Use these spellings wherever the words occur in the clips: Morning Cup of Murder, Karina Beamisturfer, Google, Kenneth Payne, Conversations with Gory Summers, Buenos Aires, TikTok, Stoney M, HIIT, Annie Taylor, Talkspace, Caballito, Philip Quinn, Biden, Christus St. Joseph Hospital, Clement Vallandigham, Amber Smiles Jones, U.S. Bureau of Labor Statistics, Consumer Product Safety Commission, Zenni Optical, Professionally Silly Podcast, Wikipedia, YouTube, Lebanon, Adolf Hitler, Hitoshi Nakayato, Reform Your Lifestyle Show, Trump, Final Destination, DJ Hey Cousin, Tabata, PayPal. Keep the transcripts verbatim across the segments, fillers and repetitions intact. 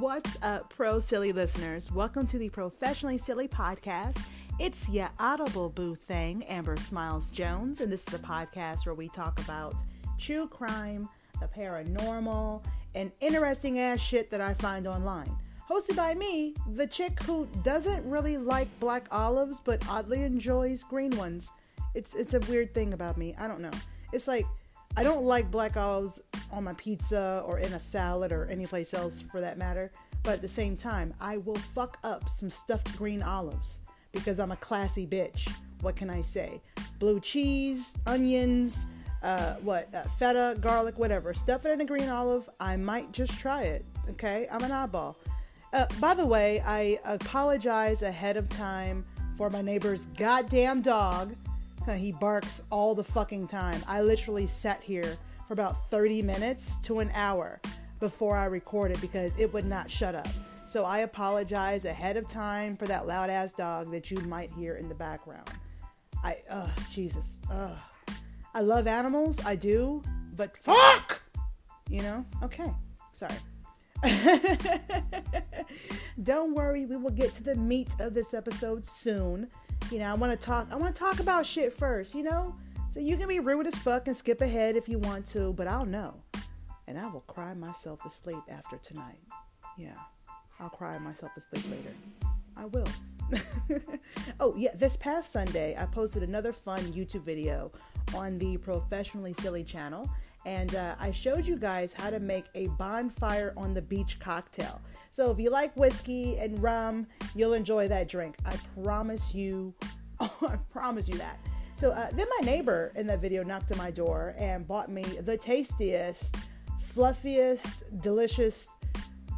What's up, pro silly listeners? Welcome to the Professionally Silly Podcast. It's your audible boo thing, Amber Smiles Jones, and this is the podcast where we talk about true crime, the paranormal, and interesting ass shit that I find online. Hosted by me, the chick who doesn't really like black olives but oddly enjoys green ones. It's it's a weird thing about me. I don't know. It's like I don't like black olives on my pizza or in a salad or anyplace else for that matter. But at the same time, I will fuck up some stuffed green olives because I'm a classy bitch. What can I say? Blue cheese, onions, uh, what, uh, feta, garlic, whatever. Stuff it in a green olive. I might just try it. Okay? I'm an oddball. Uh, by the way, I apologize ahead of time for my neighbor's goddamn dog. He barks all the fucking time. I literally sat here for about thirty minutes to an hour before I recorded because it would not shut up. So I apologize ahead of time for that loud ass dog that you might hear in the background. I, oh, Jesus. Ugh. I love animals. I do. But fuck! You know? Okay. Sorry. Don't worry. We will get to the meat of this episode soon. You know, I want to talk, I want to talk about shit first, you know, so you can be rude as fuck and skip ahead if you want to, but I'll know. And I will cry myself to sleep after tonight. Yeah, I'll cry myself to sleep later. I will. Oh yeah, this past Sunday, I posted another fun YouTube video on the Professionally Silly channel. And uh, I showed you guys how to make a bonfire on the beach cocktail. So if you like whiskey and rum, you'll enjoy that drink. I promise you. Oh, I promise you that. So uh, then my neighbor in that video knocked on my door and bought me the tastiest, fluffiest, delicious,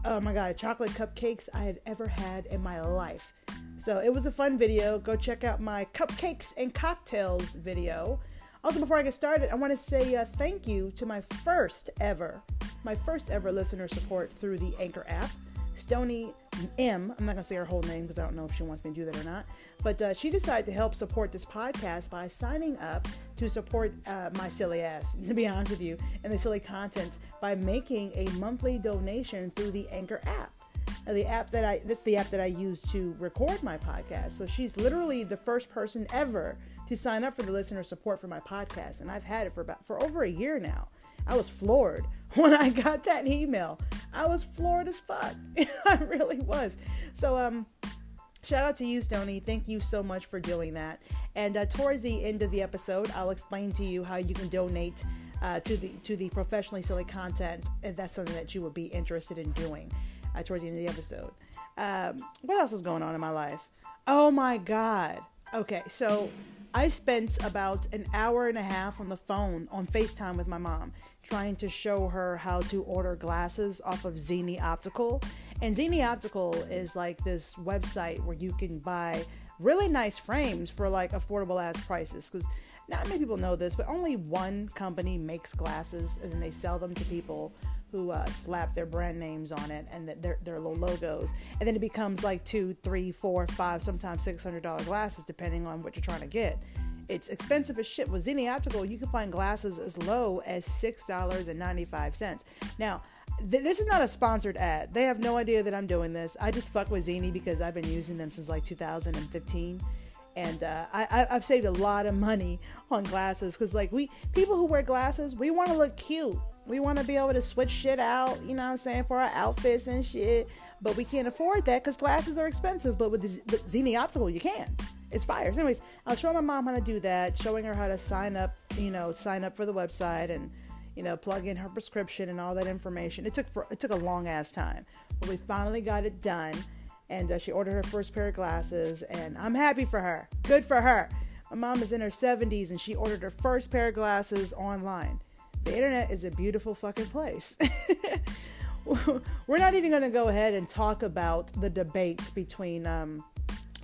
oh my God, chocolate cupcakes I had ever had in my life. So it was a fun video. Go check out my cupcakes and cocktails video. Also, before I get started, I want to say uh, thank you to my first ever, my first ever listener support through the Anchor app, Stoney M. I'm not going to say her whole name because I don't know if she wants me to do that or not. But uh, she decided to help support this podcast by signing up to support uh, my silly ass, to be honest with you, and the silly content by making a monthly donation through the Anchor app. Now, the app that I, that's the app that I use to record my podcast. So she's literally the first person ever to sign up for the listener support for my podcast, and I've had it for about for over a year now. I was floored when I got that email. I was floored as fuck. I really was. So um shout out to you, Stoney. Thank you so much for doing that. And uh, towards the end of the episode, I'll explain to you how you can donate uh, to the to the Professionally Silly content if that's something that you would be interested in doing uh, towards the end of the episode. Um, what else is going on in my life? Oh my God. Okay, so I spent about an hour and a half on the phone on FaceTime with my mom, trying to show her how to order glasses off of Zenni Optical. And Zenni Optical is like this website where you can buy really nice frames for like affordable ass prices. Because not many people know this, but only one company makes glasses and then they sell them to people who uh, slap their brand names on it and their their little logos. And then it becomes like two, three, four, five, sometimes six hundred dollars glasses, depending on what you're trying to get. It's expensive as shit. With Zenni Optical, you can find glasses as low as six dollars and ninety-five cents. Now, th- this is not a sponsored ad. They have no idea that I'm doing this. I just fuck with Zenni because I've been using them since like two thousand fifteen. And uh, I, I've saved a lot of money on glasses because like we, people who wear glasses, we want to look cute. We want to be able to switch shit out, you know what I'm saying, for our outfits and shit. But we can't afford that because glasses are expensive. But with the Zenni Optical, you can. It's fire. So anyways, I'll show my mom how to do that, showing her how to sign up, you know, sign up for the website and, you know, plug in her prescription and all that information. It took for, it took a long ass time. But we finally got it done. And uh, she ordered her first pair of glasses. And I'm happy for her. Good for her. My mom is in her seventies and she ordered her first pair of glasses online. The internet is a beautiful fucking place. We're not even going to go ahead and talk about the debate between um,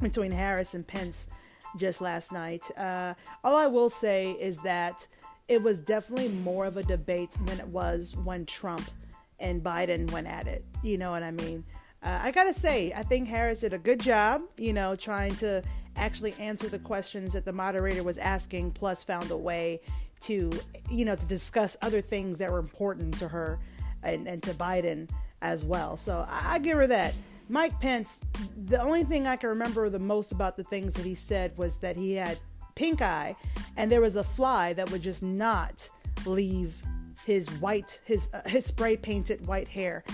between Harris and Pence just last night. Uh, all I will say is that it was definitely more of a debate than it was when Trump and Biden went at it. You know what I mean? Uh, I got to say, I think Harris did a good job, you know, trying to actually answer the questions that the moderator was asking, plus found a way to, you know, to discuss other things that were important to her and, and to Biden as well. So I, I give her that. Mike Pence, the only thing I can remember the most about the things that he said was that he had pink eye, and there was a fly that would just not leave his white, his uh, his spray painted white hair.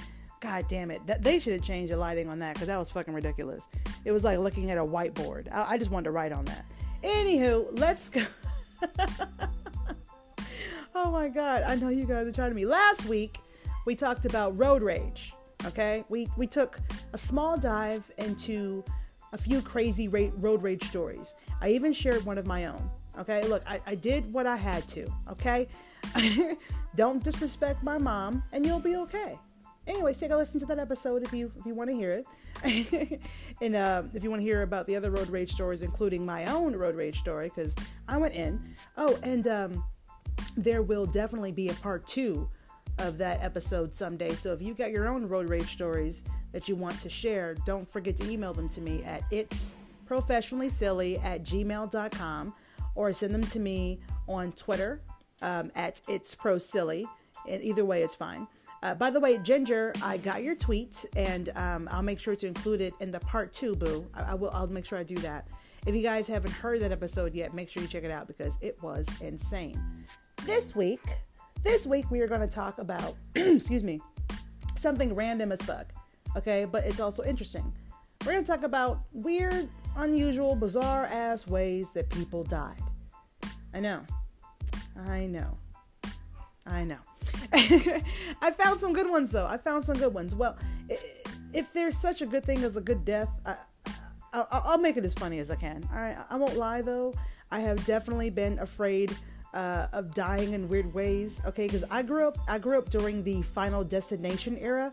God damn it. That, they should have changed the lighting on that, because that was fucking ridiculous. It was like looking at a whiteboard. I, I just wanted to write on that. Anywho, let's go. Oh my God. I know you guys are trying to be. Last week, we talked about road rage. Okay. We, we took a small dive into a few crazy ra- road rage stories. I even shared one of my own. Okay. Look, I, I did what I had to. Okay. Don't disrespect my mom and you'll be okay. Anyways, take a listen to that episode if you if you want to hear it. And uh, if you want to hear about the other road rage stories, including my own road rage story, because I went in. Oh, and um, there will definitely be a part two of that episode someday. So if you got your own road rage stories that you want to share, don't forget to email them to me at itsprofessionallysilly at gmail dot com, or send them to me on Twitter um, at itsprosilly. And either way, it's fine. Uh, by the way, Ginger, I got your tweet, and um, I'll make sure to include it in the part two, boo. I, I will. I'll make sure I do that. If you guys haven't heard that episode yet, make sure you check it out, because it was insane. This week, this week we are going to talk about, excuse me, something random as fuck. Okay, but it's also interesting. We're going to talk about weird, unusual, bizarre ass ways that people died. I know. I know. I know. I found some good ones though. I found some good ones. Well, if there's such a good thing as a good death, I, I, I'll make it as funny as I can. All right. I won't lie though. I have definitely been afraid uh, of dying in weird ways. Okay. Cause I grew up, I grew up during the Final Destination era,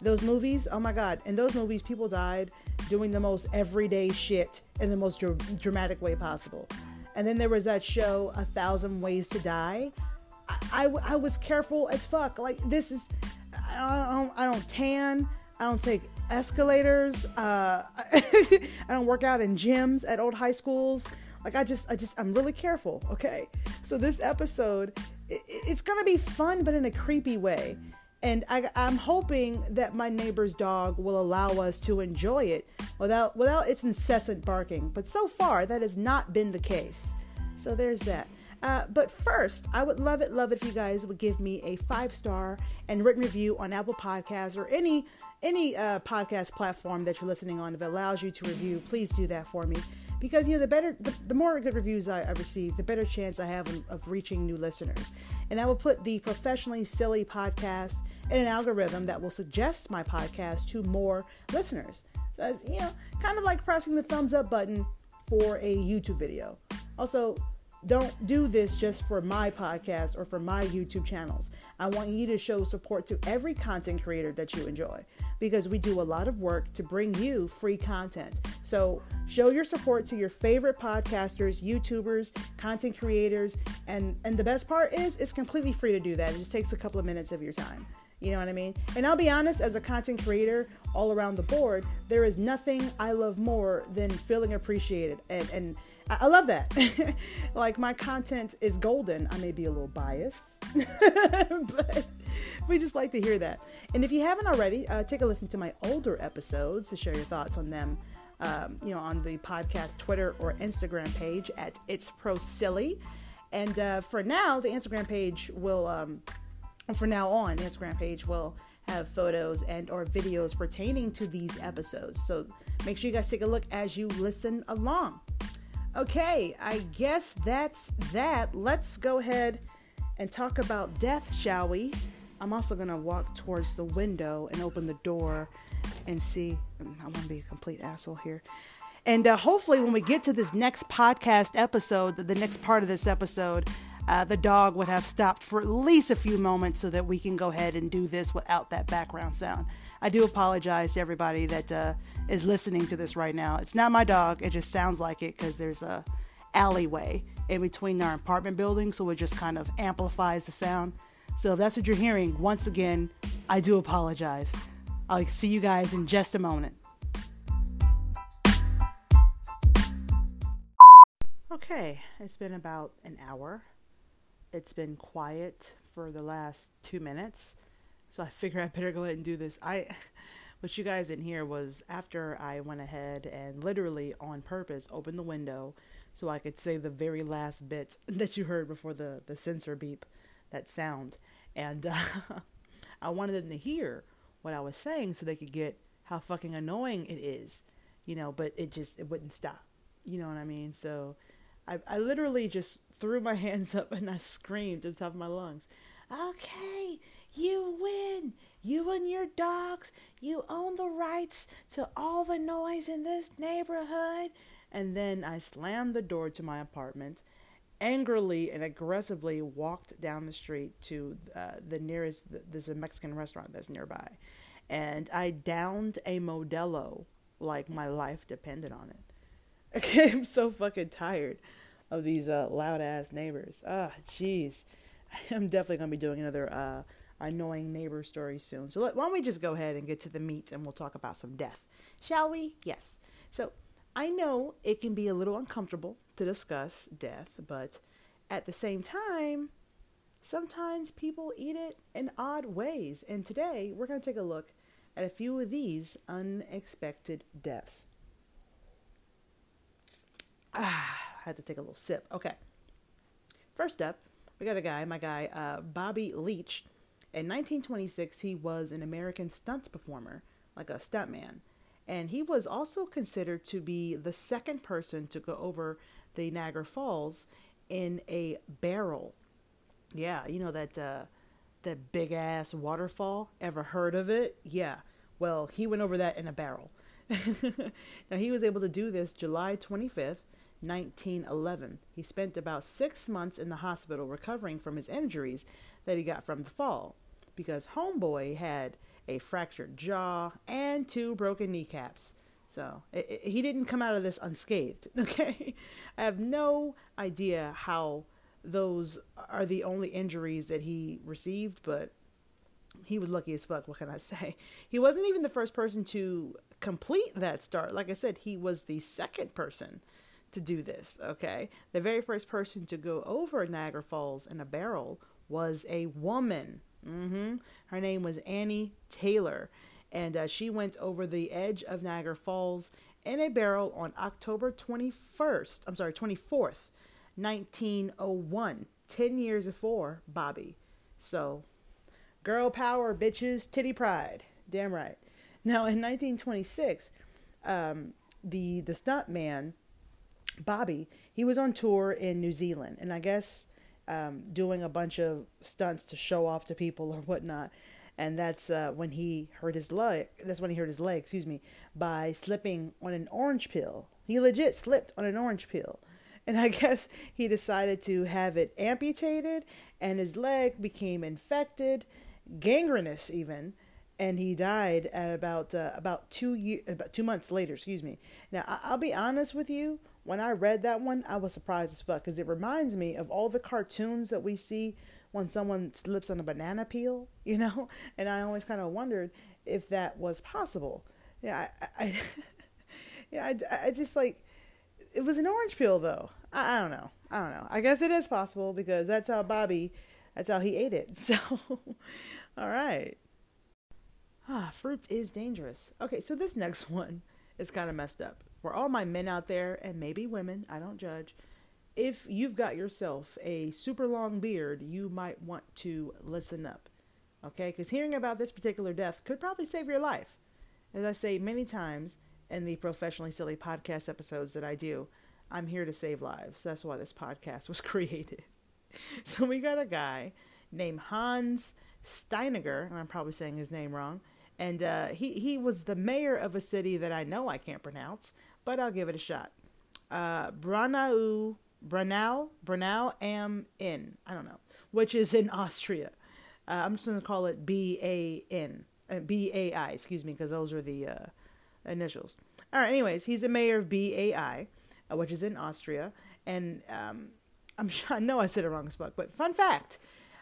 those movies. Oh my God. In those movies, people died doing the most everyday shit in the most dr- dramatic way possible. And then there was that show, A Thousand Ways to Die. I, I was careful as fuck. Like, this is, I don't, I don't tan. I don't take escalators. Uh, I don't work out in gyms at old high schools. Like, I just, I just, I'm really careful. Okay. So this episode, it, it's going to be fun, but in a creepy way. And I, I'm hoping that my neighbor's dog will allow us to enjoy it without, without its incessant barking. But so far that has not been the case. So there's that. Uh, but first, I would love it, love it if you guys would give me a five-star and written review on Apple Podcasts or any any uh, podcast platform that you're listening on. If it allows you to review, please do that for me. Because, you know, the better, the, the more good reviews I, I receive, the better chance I have of, of reaching new listeners. And I will put the Professionally Silly Podcast in an algorithm that will suggest my podcast to more listeners. So it's, you know, kind of like pressing the thumbs up button for a YouTube video. Also, don't do this just for my podcast or for my YouTube channels. I want you to show support to every content creator that you enjoy, because we do a lot of work to bring you free content. So show your support to your favorite podcasters, YouTubers, content creators. And, and the best part is it's completely free to do that. It just takes a couple of minutes of your time. You know what I mean? And I'll be honest, as a content creator all around the board, there is nothing I love more than feeling appreciated. And, and, I love that. Like, my content is golden. I may be a little biased, but we just like to hear that. And if you haven't already, uh, take a listen to my older episodes to share your thoughts on them. Um, you know, on the podcast, Twitter, or Instagram page at It's Pro Silly. And uh, for now, the Instagram page will, um, for now on, the Instagram page will have photos and or videos pertaining to these episodes. So make sure you guys take a look as you listen along. Okay, I guess that's that. Let's go ahead and talk about death, shall we? I'm also going to walk towards the window and open the door and see. I'm going to be a complete asshole here. And uh, hopefully when we get to this next podcast episode, the next part of this episode, uh, the dog would have stopped for at least a few moments so that we can go ahead and do this without that background sound. I do apologize to everybody that uh, is listening to this right now. It's not my dog. It just sounds like it because there's a alleyway in between our apartment building, so it just kind of amplifies the sound. So if that's what you're hearing, once again, I do apologize. I'll see you guys in just a moment. Okay, it's been about an hour. It's been quiet for the last two minutes. So I figure I better go ahead and do this. I, what you guys didn't hear was after I went ahead and literally on purpose opened the window so I could say the very last bit that you heard before the, the sensor beep, that sound. And uh, I wanted them to hear what I was saying so they could get how fucking annoying it is, you know, but it just, it wouldn't stop. You know what I mean? So I, I literally just threw my hands up and I screamed at the top of my lungs. Okay, you win. You and your dogs. You own the rights to all the noise in this neighborhood. And then I slammed the door to my apartment, angrily and aggressively walked down the street to uh, the nearest, there's a Mexican restaurant that's nearby. And I downed a Modelo like my life depended on it. Okay, I'm so fucking tired of these uh, loud-ass neighbors. Ah, oh, jeez. I'm definitely going to be doing another uh, annoying neighbor story soon. So let, why don't we just go ahead and get to the meat and we'll talk about some death. Shall we? Yes. So I know it can be a little uncomfortable to discuss death, but at the same time, sometimes people eat it in odd ways. And today we're going to take a look at a few of these unexpected deaths. Ah, I had to take a little sip. Okay. First up, we got a guy, my guy, uh, Bobby Leach. In nineteen twenty-six, he was an American stunt performer, like a stuntman. And he was also considered to be the second person to go over the Niagara Falls in a barrel. Yeah, you know that, uh, that big-ass waterfall? Ever heard of it? Yeah. Well, he went over that in a barrel. Now, he was able to do this July twenty-fifth, nineteen eleven. He spent about six months in the hospital recovering from his injuries that he got from the fall because homeboy had a fractured jaw and two broken kneecaps. So it, it, he didn't come out of this unscathed. Okay. I have no idea how those are the only injuries that he received, but he was lucky as fuck. What can I say? He wasn't even the first person to complete that start. Like I said, he was the second person to do this, okay? The very first person to go over Niagara Falls in a barrel was a woman. Mm-hmm. Her name was Annie Taylor, and uh, she went over the edge of Niagara Falls in a barrel on October twenty-first, I'm sorry, twenty-fourth, nineteen oh one, ten years before Bobby. So, girl power, bitches, titty pride. Damn right. Now, in nineteen twenty-six, um, the, the stunt man, Bobby, he was on tour in New Zealand, and I guess um, doing a bunch of stunts to show off to people or whatnot. And that's uh, when he hurt his leg. That's when he hurt his leg, excuse me, by slipping on an orange peel. He legit slipped on an orange peel, and I guess he decided to have it amputated, and his leg became infected, gangrenous even. And he died at about uh, about two year, about two months later. Excuse me. Now I- I'll be honest with you. When I read that one, I was surprised as fuck because it reminds me of all the cartoons that we see when someone slips on a banana peel, you know. And I always kind of wondered if that was possible. Yeah, I, I yeah, I, I just like it was an orange peel though. I, I don't know. I don't know. I guess it is possible because that's how Bobby, that's how he ate it. So, all right. Ah, fruit is dangerous. Okay, so this next one is kind of messed up. For all my men out there, and maybe women, I don't judge, if you've got yourself a super long beard, you might want to listen up, okay? Because hearing about this particular death could probably save your life. As I say many times in the Professionally Silly Podcast episodes that I do, I'm here to save lives. That's why this podcast was created. So we got a guy named Hans Steiniger, and I'm probably saying his name wrong, And uh, he, he was the mayor of a city that I know I can't pronounce, but I'll give it a shot. Uh, Braunau, Braunau, Braunau am Inn, I don't know, which is in Austria. Uh, I'm just going to call it B A N, uh, B A I, excuse me, because those are the uh, initials. All right, anyways, he's the mayor of B A I, uh, which is in Austria. And um, I'm sure, I know I said it wrong as fuck, but fun fact,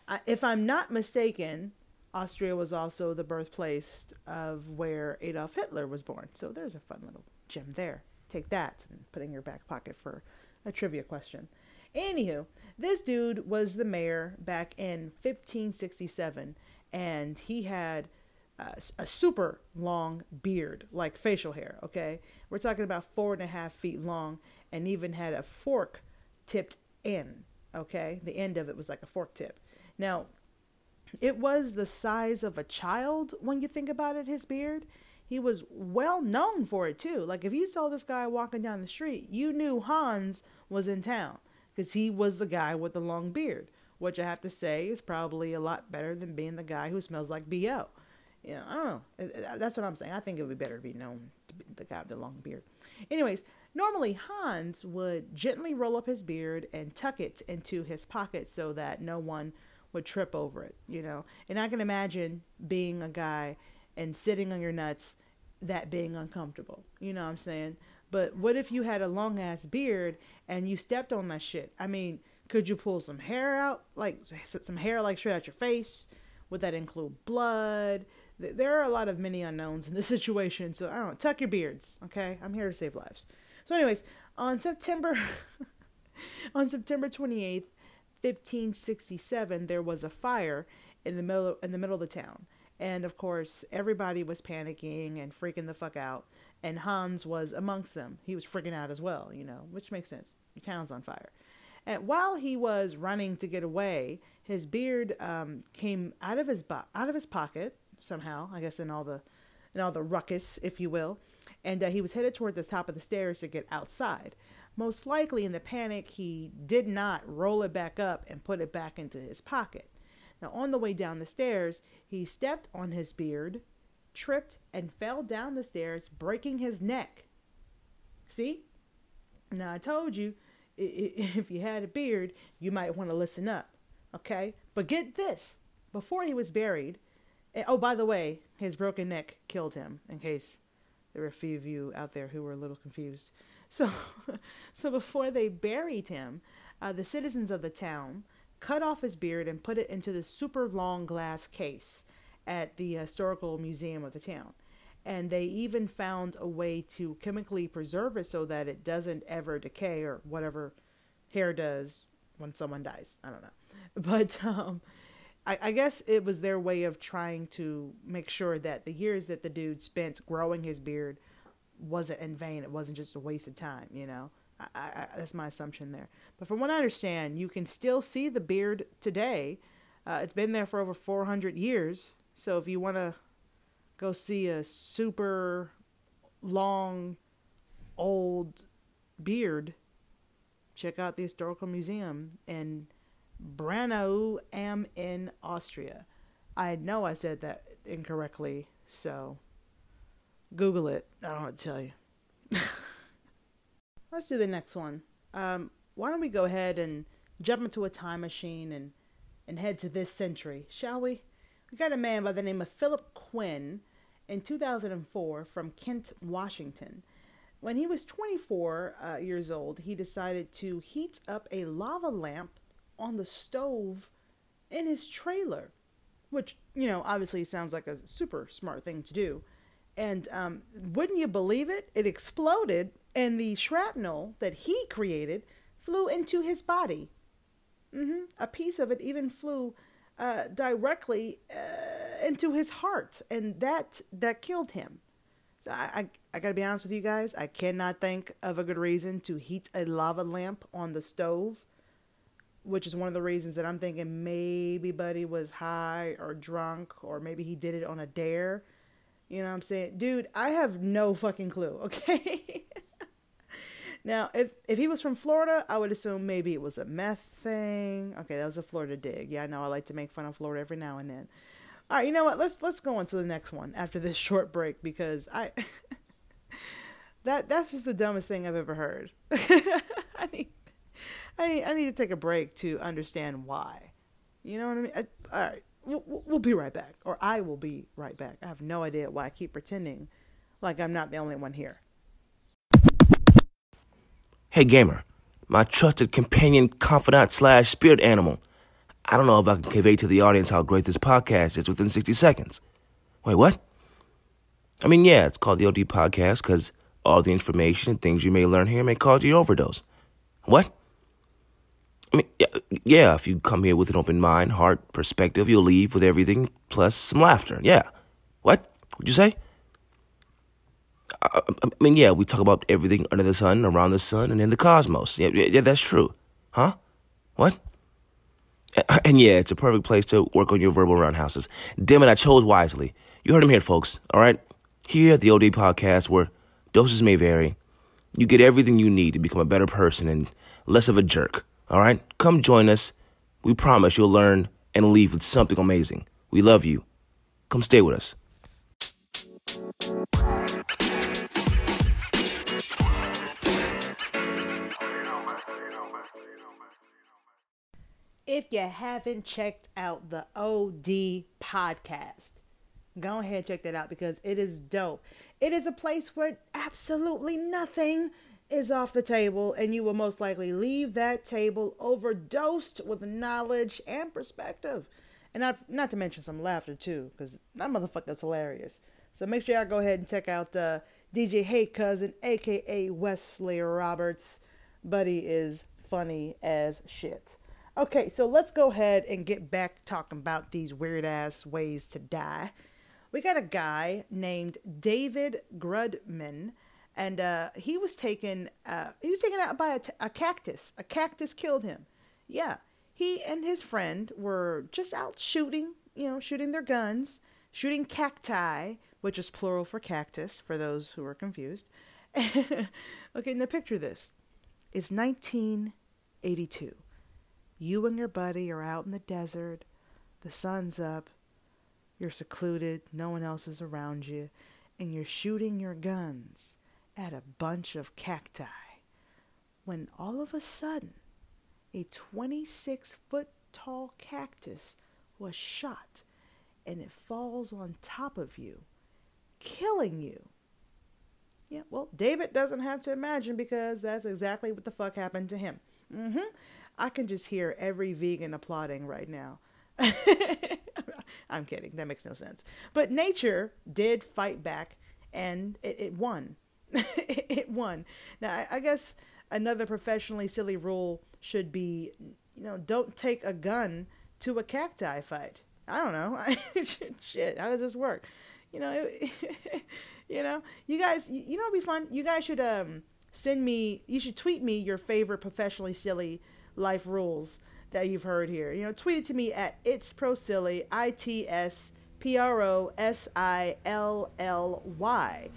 uh, if I'm not mistaken, Austria was also the birthplace of where Adolf Hitler was born. So there's a fun little gem there. Take that and put it in your back pocket for a trivia question. Anywho, this dude was the mayor back in fifteen sixty-seven, and he had uh, a super long beard, like facial hair. Okay, we're talking about four and a half feet long, and even had a fork tipped in. Okay, the end of it was like a fork tip. Now, it was the size of a child when you think about it, his beard. He was well known for it too. Like if you saw this guy walking down the street, you knew Hans was in town because he was the guy with the long beard, which I have to say is probably a lot better than being the guy who smells like B O. You know, I don't know. That's what I'm saying. I think it would be better to be known to be the guy with the long beard. Anyways, normally Hans would gently roll up his beard and tuck it into his pocket so that no one would trip over it, you know. And I can imagine being a guy and sitting on your nuts, that being uncomfortable. You know what I'm saying? But what if you had a long ass beard and you stepped on that shit? I mean, could you pull some hair out, like some hair, like straight out your face? Would that include blood? There are a lot of many unknowns in this situation. So I don't know, tuck your beards. Okay. I'm here to save lives. So anyways, on September, on September twenty-eighth, fifteen sixty-seven, there was a fire in the middle in the middle of the town, and of course everybody was panicking and freaking the fuck out, and Hans was amongst them. He was freaking out as well, you know, which makes sense. Your town's on fire. And while he was running to get away, his beard um, came out of his bo- out of his pocket somehow, I guess, in all the in all the ruckus, if you will, and uh, he was headed toward the top of the stairs to get outside. Most likely in the panic, he did not roll it back up and put it back into his pocket. Now, on the way down the stairs, he stepped on his beard, tripped, and fell down the stairs, breaking his neck. See? Now, I told you, if you had a beard, you might want to listen up, okay? But get this. Before he was buried, oh, by the way, his broken neck killed him, in case there were a few of you out there who were a little confused. So so before they buried him, uh, the citizens of the town cut off his beard and put it into this super long glass case at the historical museum of the town. And they even found a way to chemically preserve it so that it doesn't ever decay, or whatever hair does when someone dies. I don't know. But um, I, I guess it was their way of trying to make sure that the years that the dude spent growing his beard wasn't in vain. It wasn't just a waste of time, you know. I, I, that's my assumption there. But from what I understand, you can still see the beard today. Uh, it's been there for over four hundred years. So if you want to go see a super long old beard, check out the Historical Museum in Braunau am in Austria. I know I said that incorrectly, so Google it. I don't want to tell you. Let's do the next one. Um, why don't we go ahead and jump into a time machine and, and head to this century, shall we? We got a man by the name of Philip Quinn in two thousand four from Kent, Washington. When he was twenty-four uh, years old, he decided to heat up a lava lamp on the stove in his trailer, which, you know, obviously sounds like a super smart thing to do. And um, wouldn't you believe it? It exploded, and the shrapnel that he created flew into his body. Mm-hmm. A piece of it even flew uh, directly uh, into his heart, and that that killed him. So I, I, I gotta be honest with you guys, I cannot think of a good reason to heat a lava lamp on the stove, which is one of the reasons that I'm thinking maybe Buddy was high or drunk, or maybe he did it on a dare. You know what I'm saying? Dude, I have no fucking clue, okay? Now, if, if he was from Florida, I would assume maybe it was a meth thing. Okay, that was a Florida dig. Yeah, I know I like to make fun of Florida every now and then. All right, you know what? Let's let's go on to the next one after this short break, because I that that's just the dumbest thing I've ever heard. I mean, I need, I need to take a break to understand why. You know what I mean? I, all right. We'll be right back, or I will be right back. I have no idea why I keep pretending like I'm not the only one here. Hey, gamer, my trusted companion, confidant, slash spirit animal. I don't know if I can convey to the audience how great this podcast is within sixty seconds. Wait, what? I mean, yeah, it's called the O D Podcast because all the information and things you may learn here may cause you to overdose. What? I mean, yeah, if you come here with an open mind, heart, perspective, you'll leave with everything plus some laughter. Yeah. What? What'd you say? I, I mean, yeah, we talk about everything under the sun, around the sun, and in the cosmos. Yeah, yeah, that's true. Huh? What? And yeah, it's a perfect place to work on your verbal roundhouses. Damn it, I chose wisely. You heard him here, folks, all right? Here at the O D Podcast, where doses may vary, you get everything you need to become a better person and less of a jerk, all right? Come join us. We promise you'll learn and leave with something amazing. We love you. Come stay with us. If you haven't checked out the O D Podcast, go ahead and check that out because it is dope. It is a place where absolutely nothing is off the table, and you will most likely leave that table overdosed with knowledge and perspective. And not, not to mention some laughter, too, because that motherfucker's hilarious. So make sure y'all go ahead and check out uh, D J Hey Cousin, a k a. Wesley Roberts. Buddy is funny as shit. Okay, so let's go ahead and get back talking about these weird-ass ways to die. We got a guy named David Grudman, and uh, he was taken uh, he was taken out by a, t- a cactus. A cactus killed him. Yeah, he and his friend were just out shooting, you know, shooting their guns, shooting cacti, which is plural for cactus, for those who are confused. Okay, now picture this. It's nineteen eighty-two. You and your buddy are out in the desert, the sun's up, you're secluded, no one else is around you, and you're shooting your guns at a bunch of cacti, when all of a sudden, a twenty-six foot tall cactus was shot, and it falls on top of you, killing you. Yeah, well, David doesn't have to imagine because that's exactly what the fuck happened to him. Mm-hmm. I can just hear every vegan applauding right now. I'm kidding. That makes no sense. But nature did fight back, and it, it won. it, it won. Now, I, I guess another professionally silly rule should be, you know, don't take a gun to a cacti fight. I don't know. Shit, how does this work? You know, it, you know, you guys, you, you know, it'd be fun. You guys should um send me, you should tweet me your favorite professionally silly life rules that you've heard here. You know, tweet it to me at It's Pro Silly, I T S P R O S I L L Y.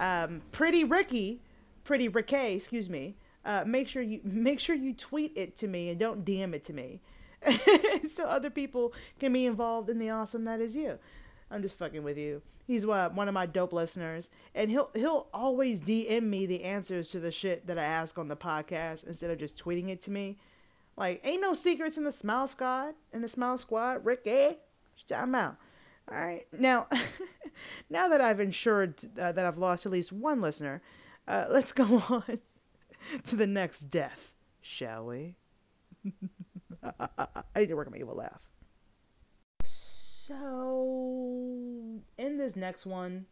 Um, Pretty Ricky, Pretty Ricky, excuse me. Uh, make sure you make sure you tweet it to me and don't D M it to me, so other people can be involved in the awesome that is you. I'm just fucking with you. He's one of my dope listeners, and he'll he'll always D M me the answers to the shit that I ask on the podcast instead of just tweeting it to me. Like, ain't no secrets in the Smile Squad, in the Smile Squad, Ricky. What you talking about? All right, now, now that I've ensured uh, that I've lost at least one listener, uh, let's go on to the next death, shall we? I need to work on my evil laugh. So, in this next one,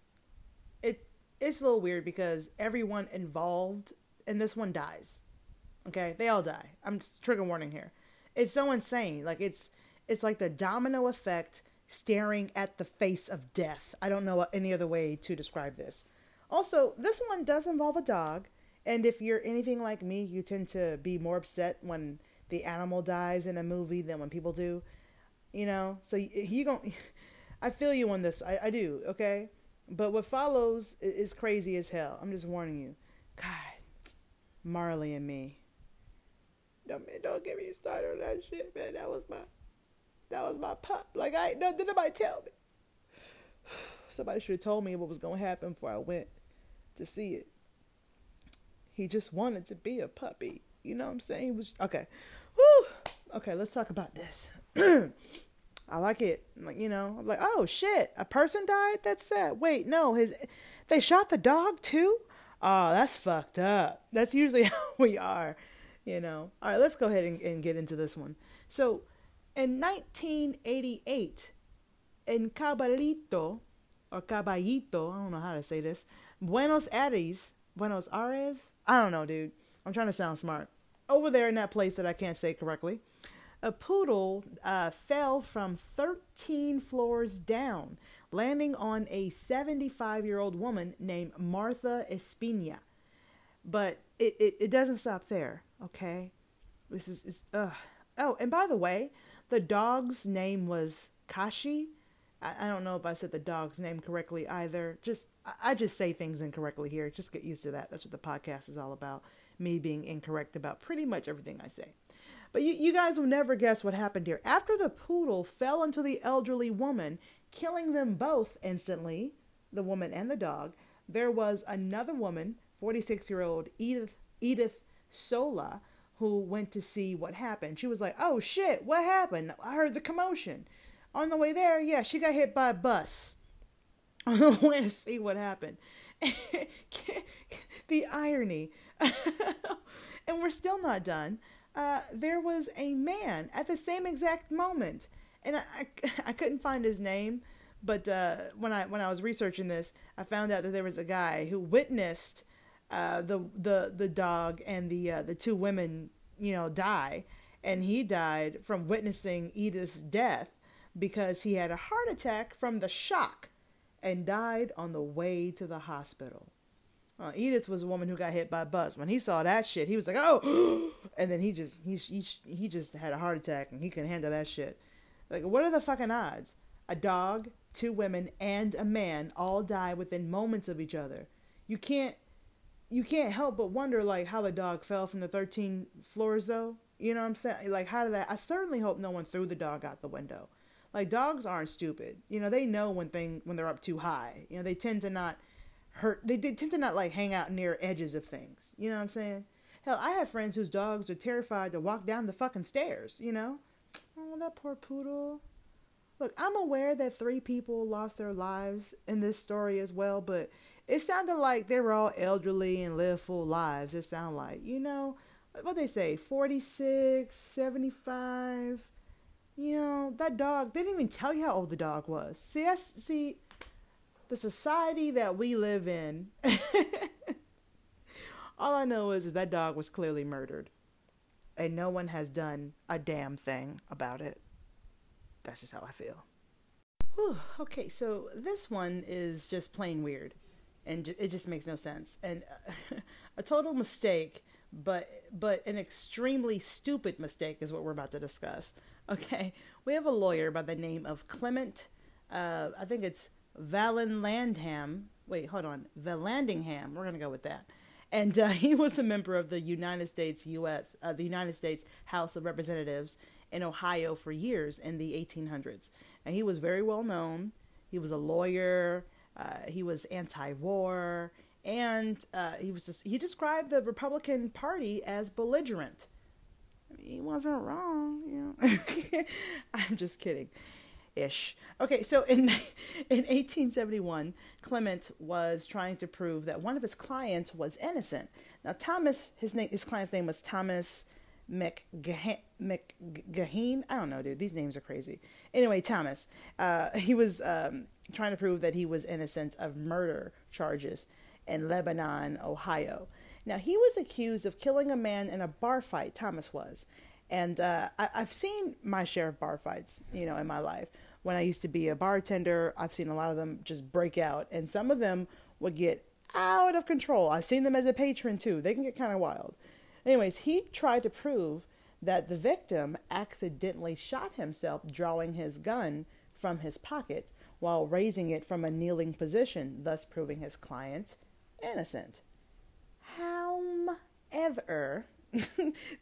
it it's a little weird because everyone involved in this one dies. Okay? They all die. I'm just trigger warning here. It's so insane. Like, it's it's like the domino effect staring at the face of death. I don't know any other way to describe this. Also, this one does involve a dog. And if you're anything like me, you tend to be more upset when the animal dies in a movie than when people do. You know, so you gon' I feel you on this. I, I do, okay? But what follows is crazy as hell. I'm just warning you. God, Marley and me. Don't, man, don't get me started on that shit, man. That was my, that was my pop. Like, I ain't nothing nobody tell me. Somebody should have told me what was going to happen before I went to see it. He just wanted to be a puppy. You know what I'm saying? He was, okay. Woo! Okay, let's talk about this. I like it. Like, you know, I'm like, oh shit, a person died? That's sad. Wait, no, his they shot the dog too? Oh, that's fucked up. That's usually how we are, you know. All right, let's go ahead and, and get into this one. So in nineteen eighty-eight, in Caballito, or Caballito, I don't know how to say this, Buenos Aires, Buenos Aires? I don't know, dude. I'm trying to sound smart. over there in that place that I can't say correctly, a poodle uh, fell from thirteen floors down, landing on a seventy-five-year-old woman named Martha Espina. But it, it, it doesn't stop there, okay? This is, is ugh. Oh, and by the way, the dog's name was Kashi. I, I don't know if I said the dog's name correctly either. Just I, I just say things incorrectly here. Just get used to that. That's what the podcast is all about. Me being incorrect about pretty much everything I say. But you, you guys will never guess what happened here. After the poodle fell into the elderly woman, killing them both instantly, the woman and the dog, there was another woman, forty-six-year-old Edith Edith Sola, who went to see what happened. She was like, oh shit, what happened? I heard the commotion. On the way there, yeah, she got hit by a bus. On the way to see what happened. The irony. And we're still not done. Uh, there was a man at the same exact moment. And I, I, I couldn't find his name, but uh, when I when I was researching this, I found out that there was a guy who witnessed uh, the the the dog and the uh, the two women, you know, die, and he died from witnessing Edith's death because he had a heart attack from the shock, and died on the way to the hospital. Uh, Edith was a woman who got hit by a bus. When he saw that shit, he was like, oh, and then he just he he he just had a heart attack and he couldn't handle that shit. Like, what are the fucking odds? A dog, two women, and a man all die within moments of each other. You can't, you can't help but wonder, like, how the dog fell from the thirteen floors, though. You know what I'm saying? Like, how did that... I certainly hope no one threw the dog out the window. Like, dogs aren't stupid. You know, they know when thing when they're up too high. You know, they tend to not hurt... They, they tend to not, like, hang out near edges of things. You know what I'm saying? Hell, I have friends whose dogs are terrified to walk down the fucking stairs, you know? Oh, that poor poodle. Look, I'm aware that three people lost their lives in this story as well, but it sounded like they were all elderly and lived full lives. It sounded like, you know, what they say, forty-six, seventy-five, you know, that dog, they didn't even tell you how old the dog was. See, that's, see, the society that we live in, all I know is, is that dog was clearly murdered. And no one has done a damn thing about it. That's just how I feel. Whew. Okay, so this one is just plain weird. And it just makes no sense. And uh, a total mistake, but but an extremely stupid mistake is what we're about to discuss. Okay, we have a lawyer by the name of Clement, uh, I think it's Vallandigham. Wait, hold on. Vallandigham. We're going to go with that. And uh, he was a member of the United States U S uh, the United States House of Representatives in Ohio for years in the eighteen hundreds. And he was very well known. He was a lawyer. Uh, he was anti-war, and uh, he was just, he described the Republican Party as belligerent. I mean, he wasn't wrong, you know. I'm just kidding. Ish. Okay, so in in eighteen seventy-one, Clement was trying to prove that one of his clients was innocent. Now, Thomas, his name, his client's name was Thomas McGahen. McGahen? I don't know, dude. These names are crazy. Anyway, Thomas, uh, he was um, trying to prove that he was innocent of murder charges in Lebanon, Ohio. Now, he was accused of killing a man in a bar fight. Thomas was, and uh, I, I've seen my share of bar fights, you know, in my life. When I used to be a bartender, I've seen a lot of them just break out, and some of them would get out of control. I've seen them as a patron too. They can get kind of wild. Anyways, he tried to prove that the victim accidentally shot himself, drawing his gun from his pocket while raising it from a kneeling position, thus proving his client innocent. However,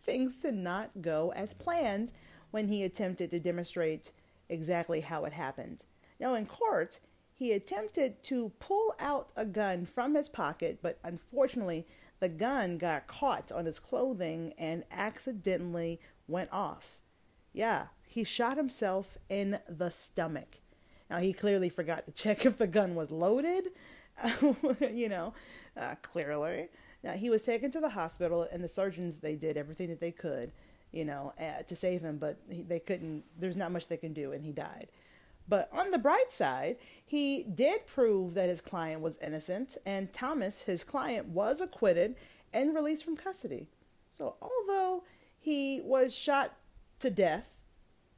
things did not go as planned when he attempted to demonstrate exactly how it happened. Now, in court, he attempted to pull out a gun from his pocket, but unfortunately, the gun got caught on his clothing and accidentally went off. Yeah, he shot himself in the stomach. Now, he clearly forgot to check if the gun was loaded, you know, uh, clearly. Now, he was taken to the hospital, and the surgeons, they did everything that they could, you know, to save him, but they couldn't, there's not much they can do, and he died. But on the bright side, he did prove that his client was innocent, and Thomas, his client, was acquitted and released from custody. So although he was shot to death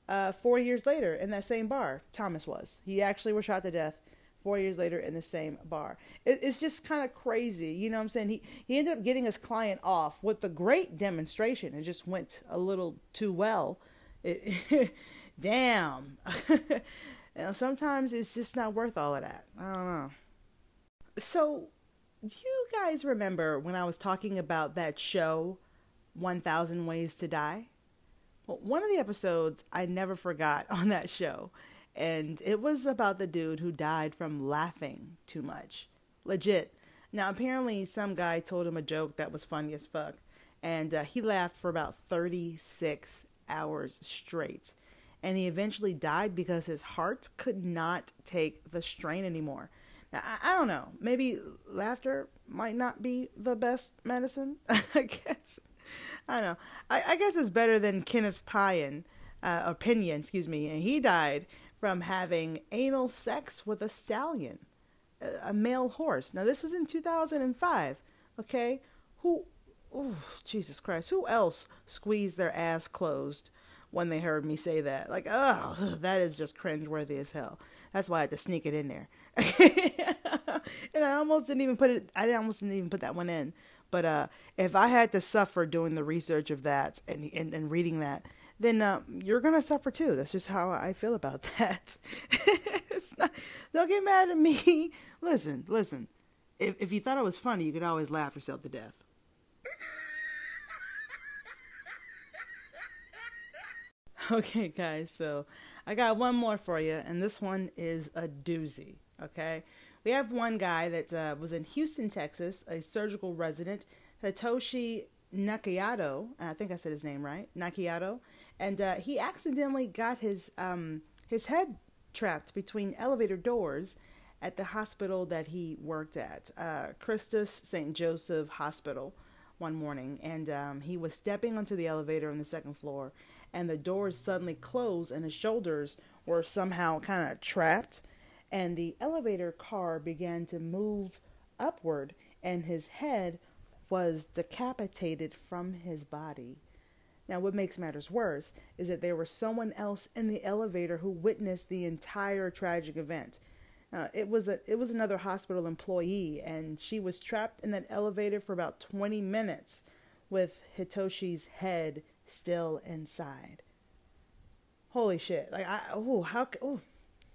uh, four years later in that same bar, Thomas was. He actually was shot to death four years later in the same bar. It, it's just kind of crazy. You know what I'm saying? He, he ended up getting his client off with a great demonstration. It just went a little too well. It, damn. You know, sometimes it's just not worth all of that. I don't know. So, do you guys remember when I was talking about that show, one thousand Ways to Die? Well, one of the episodes I never forgot on that show, and it was about the dude who died from laughing too much. Legit. Now, apparently some guy told him a joke that was funny as fuck, and uh, he laughed for about thirty-six hours straight, and he eventually died because his heart could not take the strain anymore. Now, I, I don't know. Maybe laughter might not be the best medicine, I guess. I don't know. I, I guess it's better than Kenneth Payne, uh, or Pinion, excuse me. And he died from having anal sex with a stallion, a, a male horse. Now, this was in two thousand five, okay? Who, oh, Jesus Christ, who else squeezed their ass closed when they heard me say that? Like, oh, that is just cringeworthy as hell. That's why I had to sneak it in there. And I almost didn't even put it, I almost didn't even put that one in. But uh, if I had to suffer doing the research of that and and, and reading that, then uh, you're going to suffer too. That's just how I feel about that. It's not, don't get mad at me. Listen, listen. If, if you thought it was funny, you could always laugh yourself to death. Okay, guys, so I got one more for you, and this one is a doozy, okay? We have one guy that uh, was in Houston, Texas, a surgical resident, Hitoshi Nakayato. I think I said his name right, Nakayato. And uh, he accidentally got his um, his head trapped between elevator doors at the hospital that he worked at, uh, Christus Saint Joseph Hospital, one morning. And um, he was stepping onto the elevator on the second floor, and the doors suddenly closed, and his shoulders were somehow kind of trapped. And the elevator car began to move upward, and his head was decapitated from his body. Now, what makes matters worse is that there was someone else in the elevator who witnessed the entire tragic event. Uh, it was a, it was another hospital employee, and she was trapped in that elevator for about twenty minutes with Hitoshi's head still inside. Holy shit. Like, I, oh, how, oh.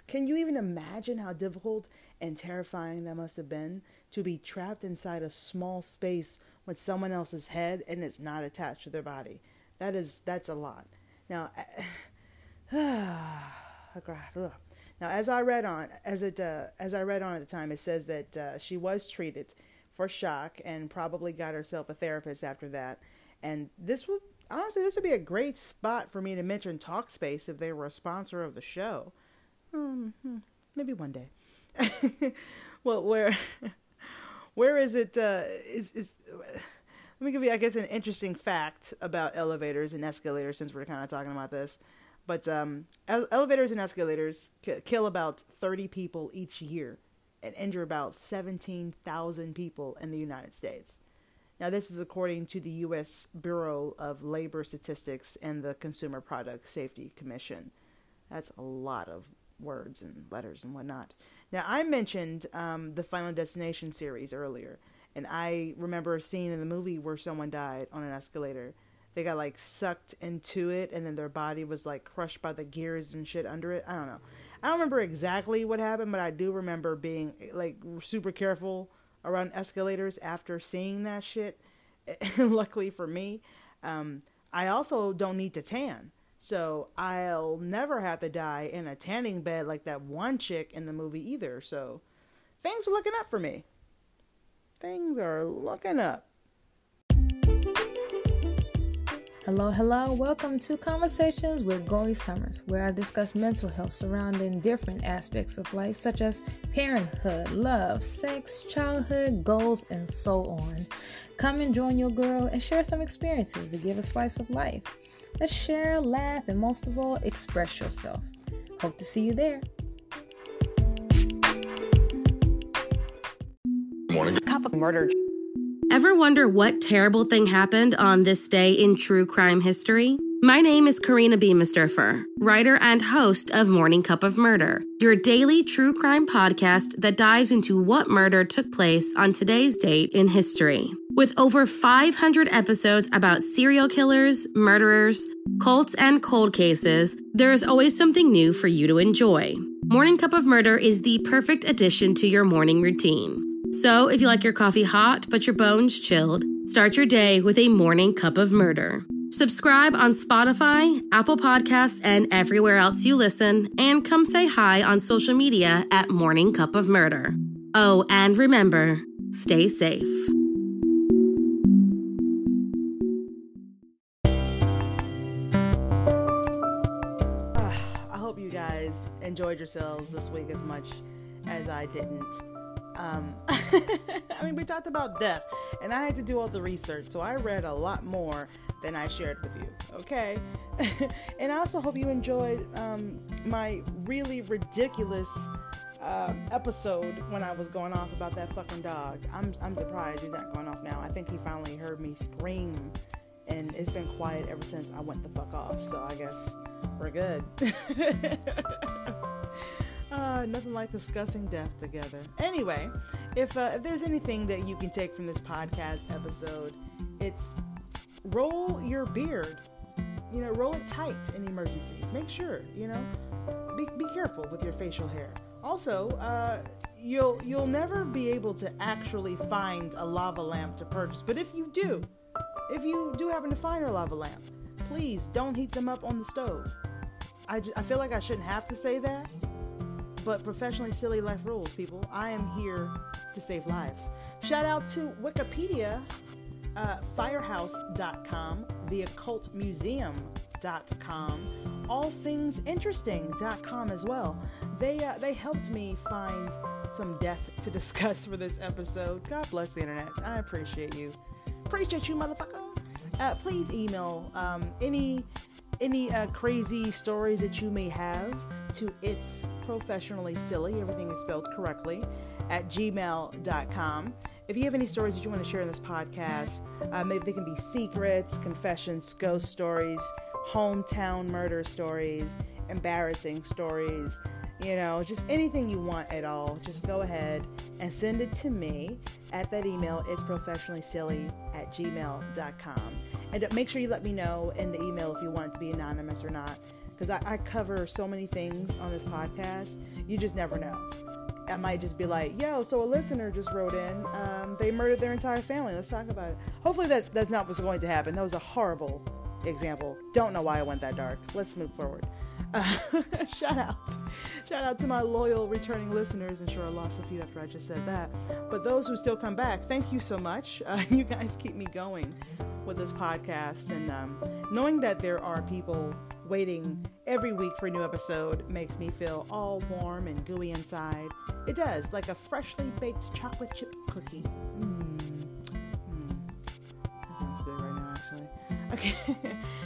Can you even imagine how difficult and terrifying that must have been to be trapped inside a small space with someone else's head and it's not attached to their body? That is, that's a lot. Now, I, now as I read on, as it, uh, as I read on at the time, it says that uh, she was treated for shock and probably got herself a therapist after that. And this would, honestly, this would be a great spot for me to mention Talkspace if they were a sponsor of the show. Um, maybe one day. Well, where, where is it? Uh, is is? Let me give you, I guess, an interesting fact about elevators and escalators, since we're kind of talking about this. But um, ele- elevators and escalators c- kill about thirty people each year, and injure about seventeen thousand people in the United States. Now, this is according to the U S Bureau of Labor Statistics and the Consumer Product Safety Commission. That's a lot of words and letters and whatnot. Now, I mentioned um, the Final Destination series earlier, and I remember a scene in the movie where someone died on an escalator. They got like sucked into it, and then their body was like crushed by the gears and shit under it. I don't know. I don't remember exactly what happened, but I do remember being like super careful around escalators after seeing that shit. Luckily for me, um, I also don't need to tan. So I'll never have to die in a tanning bed like that one chick in the movie either. So things are looking up for me. Things are looking up. Hello, hello. Welcome to Conversations with Gory Summers, where I discuss mental health surrounding different aspects of life, such as parenthood, love, sex, childhood, goals, and so on. Come and join your girl and share some experiences to give a slice of life. Let's share, laugh, and most of all, express yourself. Hope to see you there. Morning Cup of Murder. Ever wonder what terrible thing happened on this day in true crime history? My name is Karina Beamisturfer, writer and host of Morning Cup of Murder, your daily true crime podcast that dives into what murder took place on today's date in history. With over five hundred episodes about serial killers, murderers, cults, and cold cases, there is always something new for you to enjoy. Morning Cup of Murder is the perfect addition to your morning routine. So if you like your coffee hot but your bones chilled, start your day with a Morning Cup of Murder. Subscribe on Spotify, Apple Podcasts, and everywhere else you listen, and come say hi on social media at Morning Cup of Murder. Oh, and remember, stay safe. Uh, I hope you guys enjoyed yourselves this week as much as I didn't. Um, I mean, we talked about death, and I had to do all the research, so I read a lot more than I shared with you, okay? And I also hope you enjoyed um, my really ridiculous uh, episode when I was going off about that fucking dog. I'm I'm surprised he's not going off now. I think he finally heard me scream, and it's been quiet ever since I went the fuck off, so I guess we're good. Uh, nothing like discussing death together. Anyway, if uh, if there's anything that you can take from this podcast episode, it's roll your beard. You know, roll it tight in emergencies. Make sure, you know, be be careful with your facial hair. Also, uh, you'll you'll never be able to actually find a lava lamp to purchase. But if you do, if you do happen to find a lava lamp, please don't heat them up on the stove. I just, I feel like I shouldn't have to say that. But professionally silly life rules, people. I am here to save lives. Shout out to Wikipedia, uh, firehouse dot com, the occult museum dot com, all things interesting dot com as well. They uh, they helped me find some death to discuss for this episode. God bless the internet. I appreciate you. Appreciate you, motherfucker. Uh, please email um, any any uh, crazy stories that you may have to It's Professionally Silly, everything is spelled correctly, at gmail dot com. If you have any stories that you want to share in this podcast, uh, maybe they can be secrets, confessions, ghost stories, hometown murder stories, embarrassing stories, you know, just anything you want at all, just go ahead and send it to me at that email, it's professionally silly at gmail dot com. And make sure you let me know in the email if you want it to be anonymous or not, because I, I cover so many things on this podcast, you just never know. I might just be like, yo, so a listener just wrote in, um, they murdered their entire family, let's talk about it. Hopefully that's, that's not what's going to happen. That was a horrible example. Don't know why I went that dark. Let's move forward. Uh, shout out. Shout out to my loyal returning listeners. I'm sure I lost a few after I just said that. But those who still come back, thank you so much. Uh, you guys keep me going with this podcast, and um, knowing that there are people waiting every week for a new episode makes me feel all warm and gooey inside. It does, like a freshly baked chocolate chip cookie. Mm. Mm. That sounds good right now, actually. Okay,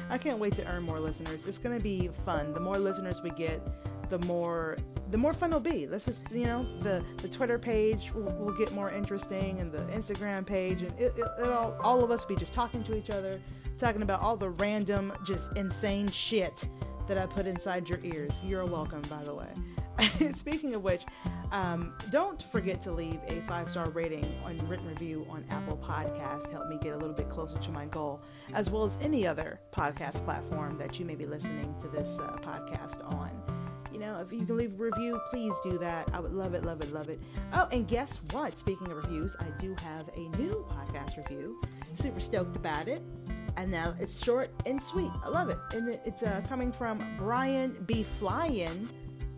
I can't wait to earn more listeners. It's gonna be fun. The more listeners we get, the more the more fun it'll be. Let's just, you know, the the Twitter page will, will get more interesting, and the Instagram page, and it, it, it'll all of us be just talking to each other, talking about all the random, just insane shit that I put inside your ears. You're welcome, by the way. Speaking of which, um, don't forget to leave a five-star rating and written review on Apple Podcasts. Help me get a little bit closer to my goal, as well as any other podcast platform that you may be listening to this uh, podcast on. You know, if you can leave a review, please do that. I would love it, love it, love it. Oh, and guess what? Speaking of reviews, I do have a new podcast review. Super stoked about it. And now it's short and sweet. I love it. And it's uh, coming from Brian B Flying.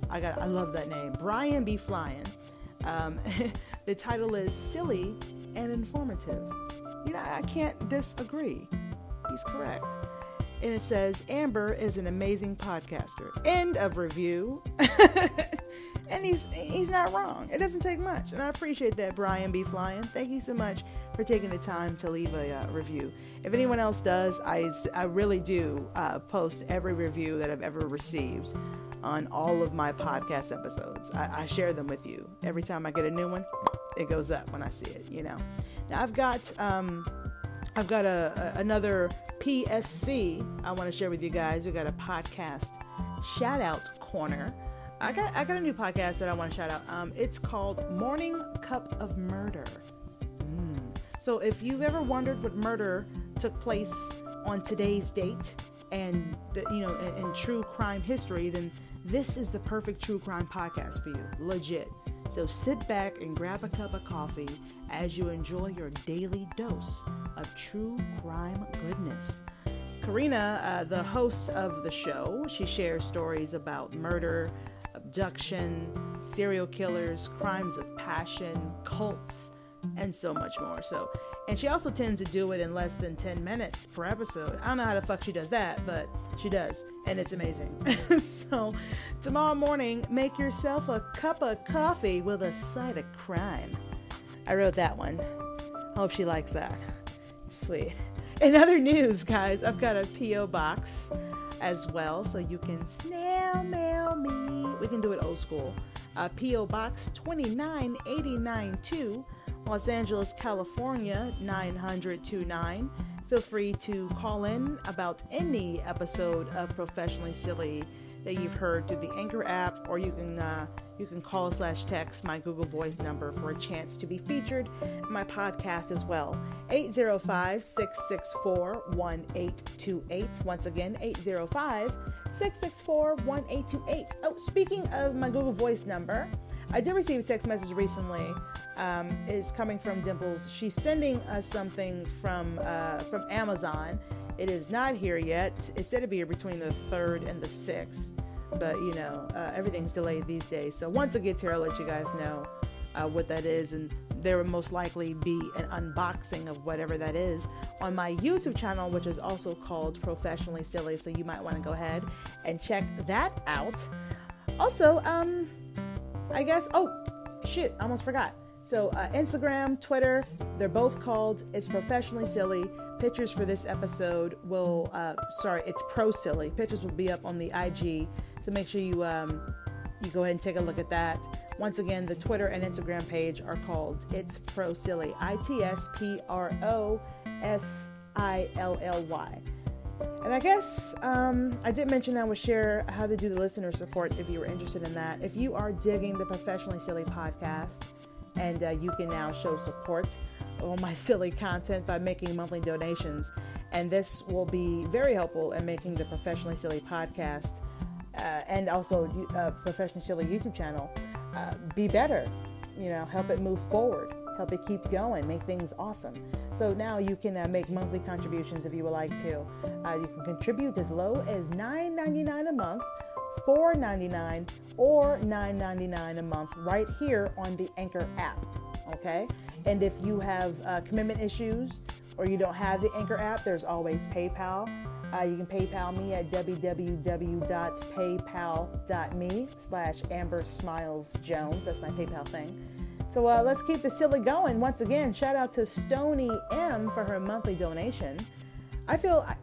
I got, I love that name. Brian B Flying. Um, the title is Silly and Informative. You know, I can't disagree. He's correct. And it says, Amber is an amazing podcaster. End of review. And he's he's not wrong. It doesn't take much. And I appreciate that, Brian B. Flying. Thank you so much for taking the time to leave a uh, review. If anyone else does, I, I really do uh, post every review that I've ever received on all of my podcast episodes. I, I share them with you. Every time I get a new one, it goes up when I see it, you know. Now I've got um, I've got a, a another P S C I want to share with you guys. We got a podcast shout out corner. I got I got a new podcast that I want to shout out. Um, it's called Morning Cup of Murder. Mm. So if you've ever wondered what murder took place on today's date and the, you know in, in true crime history, then this is the perfect true crime podcast for you. Legit. So sit back and grab a cup of coffee as you enjoy your daily dose of true crime goodness. Karina, uh, the host of the show, she shares stories about murder, abduction, serial killers, crimes of passion, cults, and so much more. So, and she also tends to do it in less than ten minutes per episode. I don't know how the fuck she does that, but she does, and it's amazing. So, tomorrow morning, make yourself a cup of coffee with a side of crime. I wrote that one. Hope she likes that. Sweet. In other news, guys, I've got a P O box as well, so you can snail mail me. We can do it old school. Uh, P O Box two nine eight nine two, Los Angeles, California nine oh oh two nine. Feel free to call in about any episode of Professionally Silly that you've heard through the Anchor app, or you can uh, you can call slash text my Google Voice number for a chance to be featured in my podcast as well. eight oh five, six six four, one eight two eight. Once again, eight oh five, six six four, one eight two eight. Oh, speaking of my Google Voice number, I did receive a text message recently. Um, it's coming from Dimples. She's sending us something from uh, from Amazon. It is not here yet. It's said to be here between the third and the sixth, but you know, uh, everything's delayed these days. So once it gets here, I'll let you guys know uh, what that is, and there will most likely be an unboxing of whatever that is on my YouTube channel, which is also called Professionally Silly, so you might want to go ahead and check that out. Also, um, I guess, oh, shit, I almost forgot. So uh, Instagram, Twitter, they're both called It's Professionally Silly. Pictures for this episode will, uh, sorry, it's Pro Silly. Pictures will be up on the I G, so make sure you um, you go ahead and take a look at that. Once again, the Twitter and Instagram page are called It's Pro Silly, I T S P R O S I L L Y. And I guess um, I did mention I would share how to do the listener support if you were interested in that. If you are digging the Professionally Silly podcast, and uh, you can now show support on my silly content by making monthly donations, and this will be very helpful in making the Professionally Silly podcast uh, and also uh, Professionally Silly YouTube channel uh, be better, you know, help it move forward, help it keep going, make things awesome. So now you can uh, make monthly contributions if you would like to. Uh, you can contribute as low as nine ninety-nine a month, four ninety-nine, or nine ninety-nine a month right here on the Anchor app. Okay, and if you have uh, commitment issues or you don't have the Anchor app, there's always PayPal. Uh, you can PayPal me at www.paypal.me slash Amber Smiles Jones. That's my PayPal thing. So uh, let's keep the silly going. Once again, shout out to Stoney M for her monthly donation. I feel, I,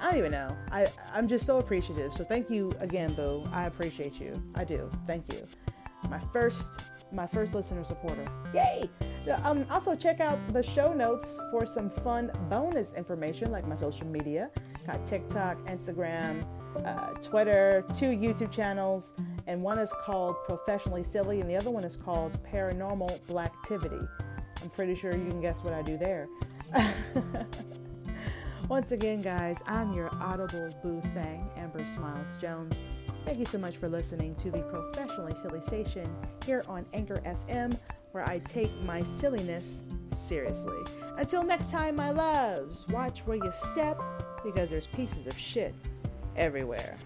I don't even know. I, I'm just so appreciative. So thank you again, boo. I appreciate you. I do. Thank you. My first My first listener supporter. Yay! Um, also, check out the show notes for some fun bonus information, like my social media. Got TikTok, Instagram, uh, Twitter, two YouTube channels, and one is called Professionally Silly, and the other one is called Paranormal Blacktivity. I'm pretty sure you can guess what I do there. Once again, guys, I'm your audible boo thang, Amber Smiles Jones. Thank you so much for listening to the Professionally Silly Station here on Anchor F M, where I take my silliness seriously. Until next time, my loves, watch where you step, because there's pieces of shit everywhere.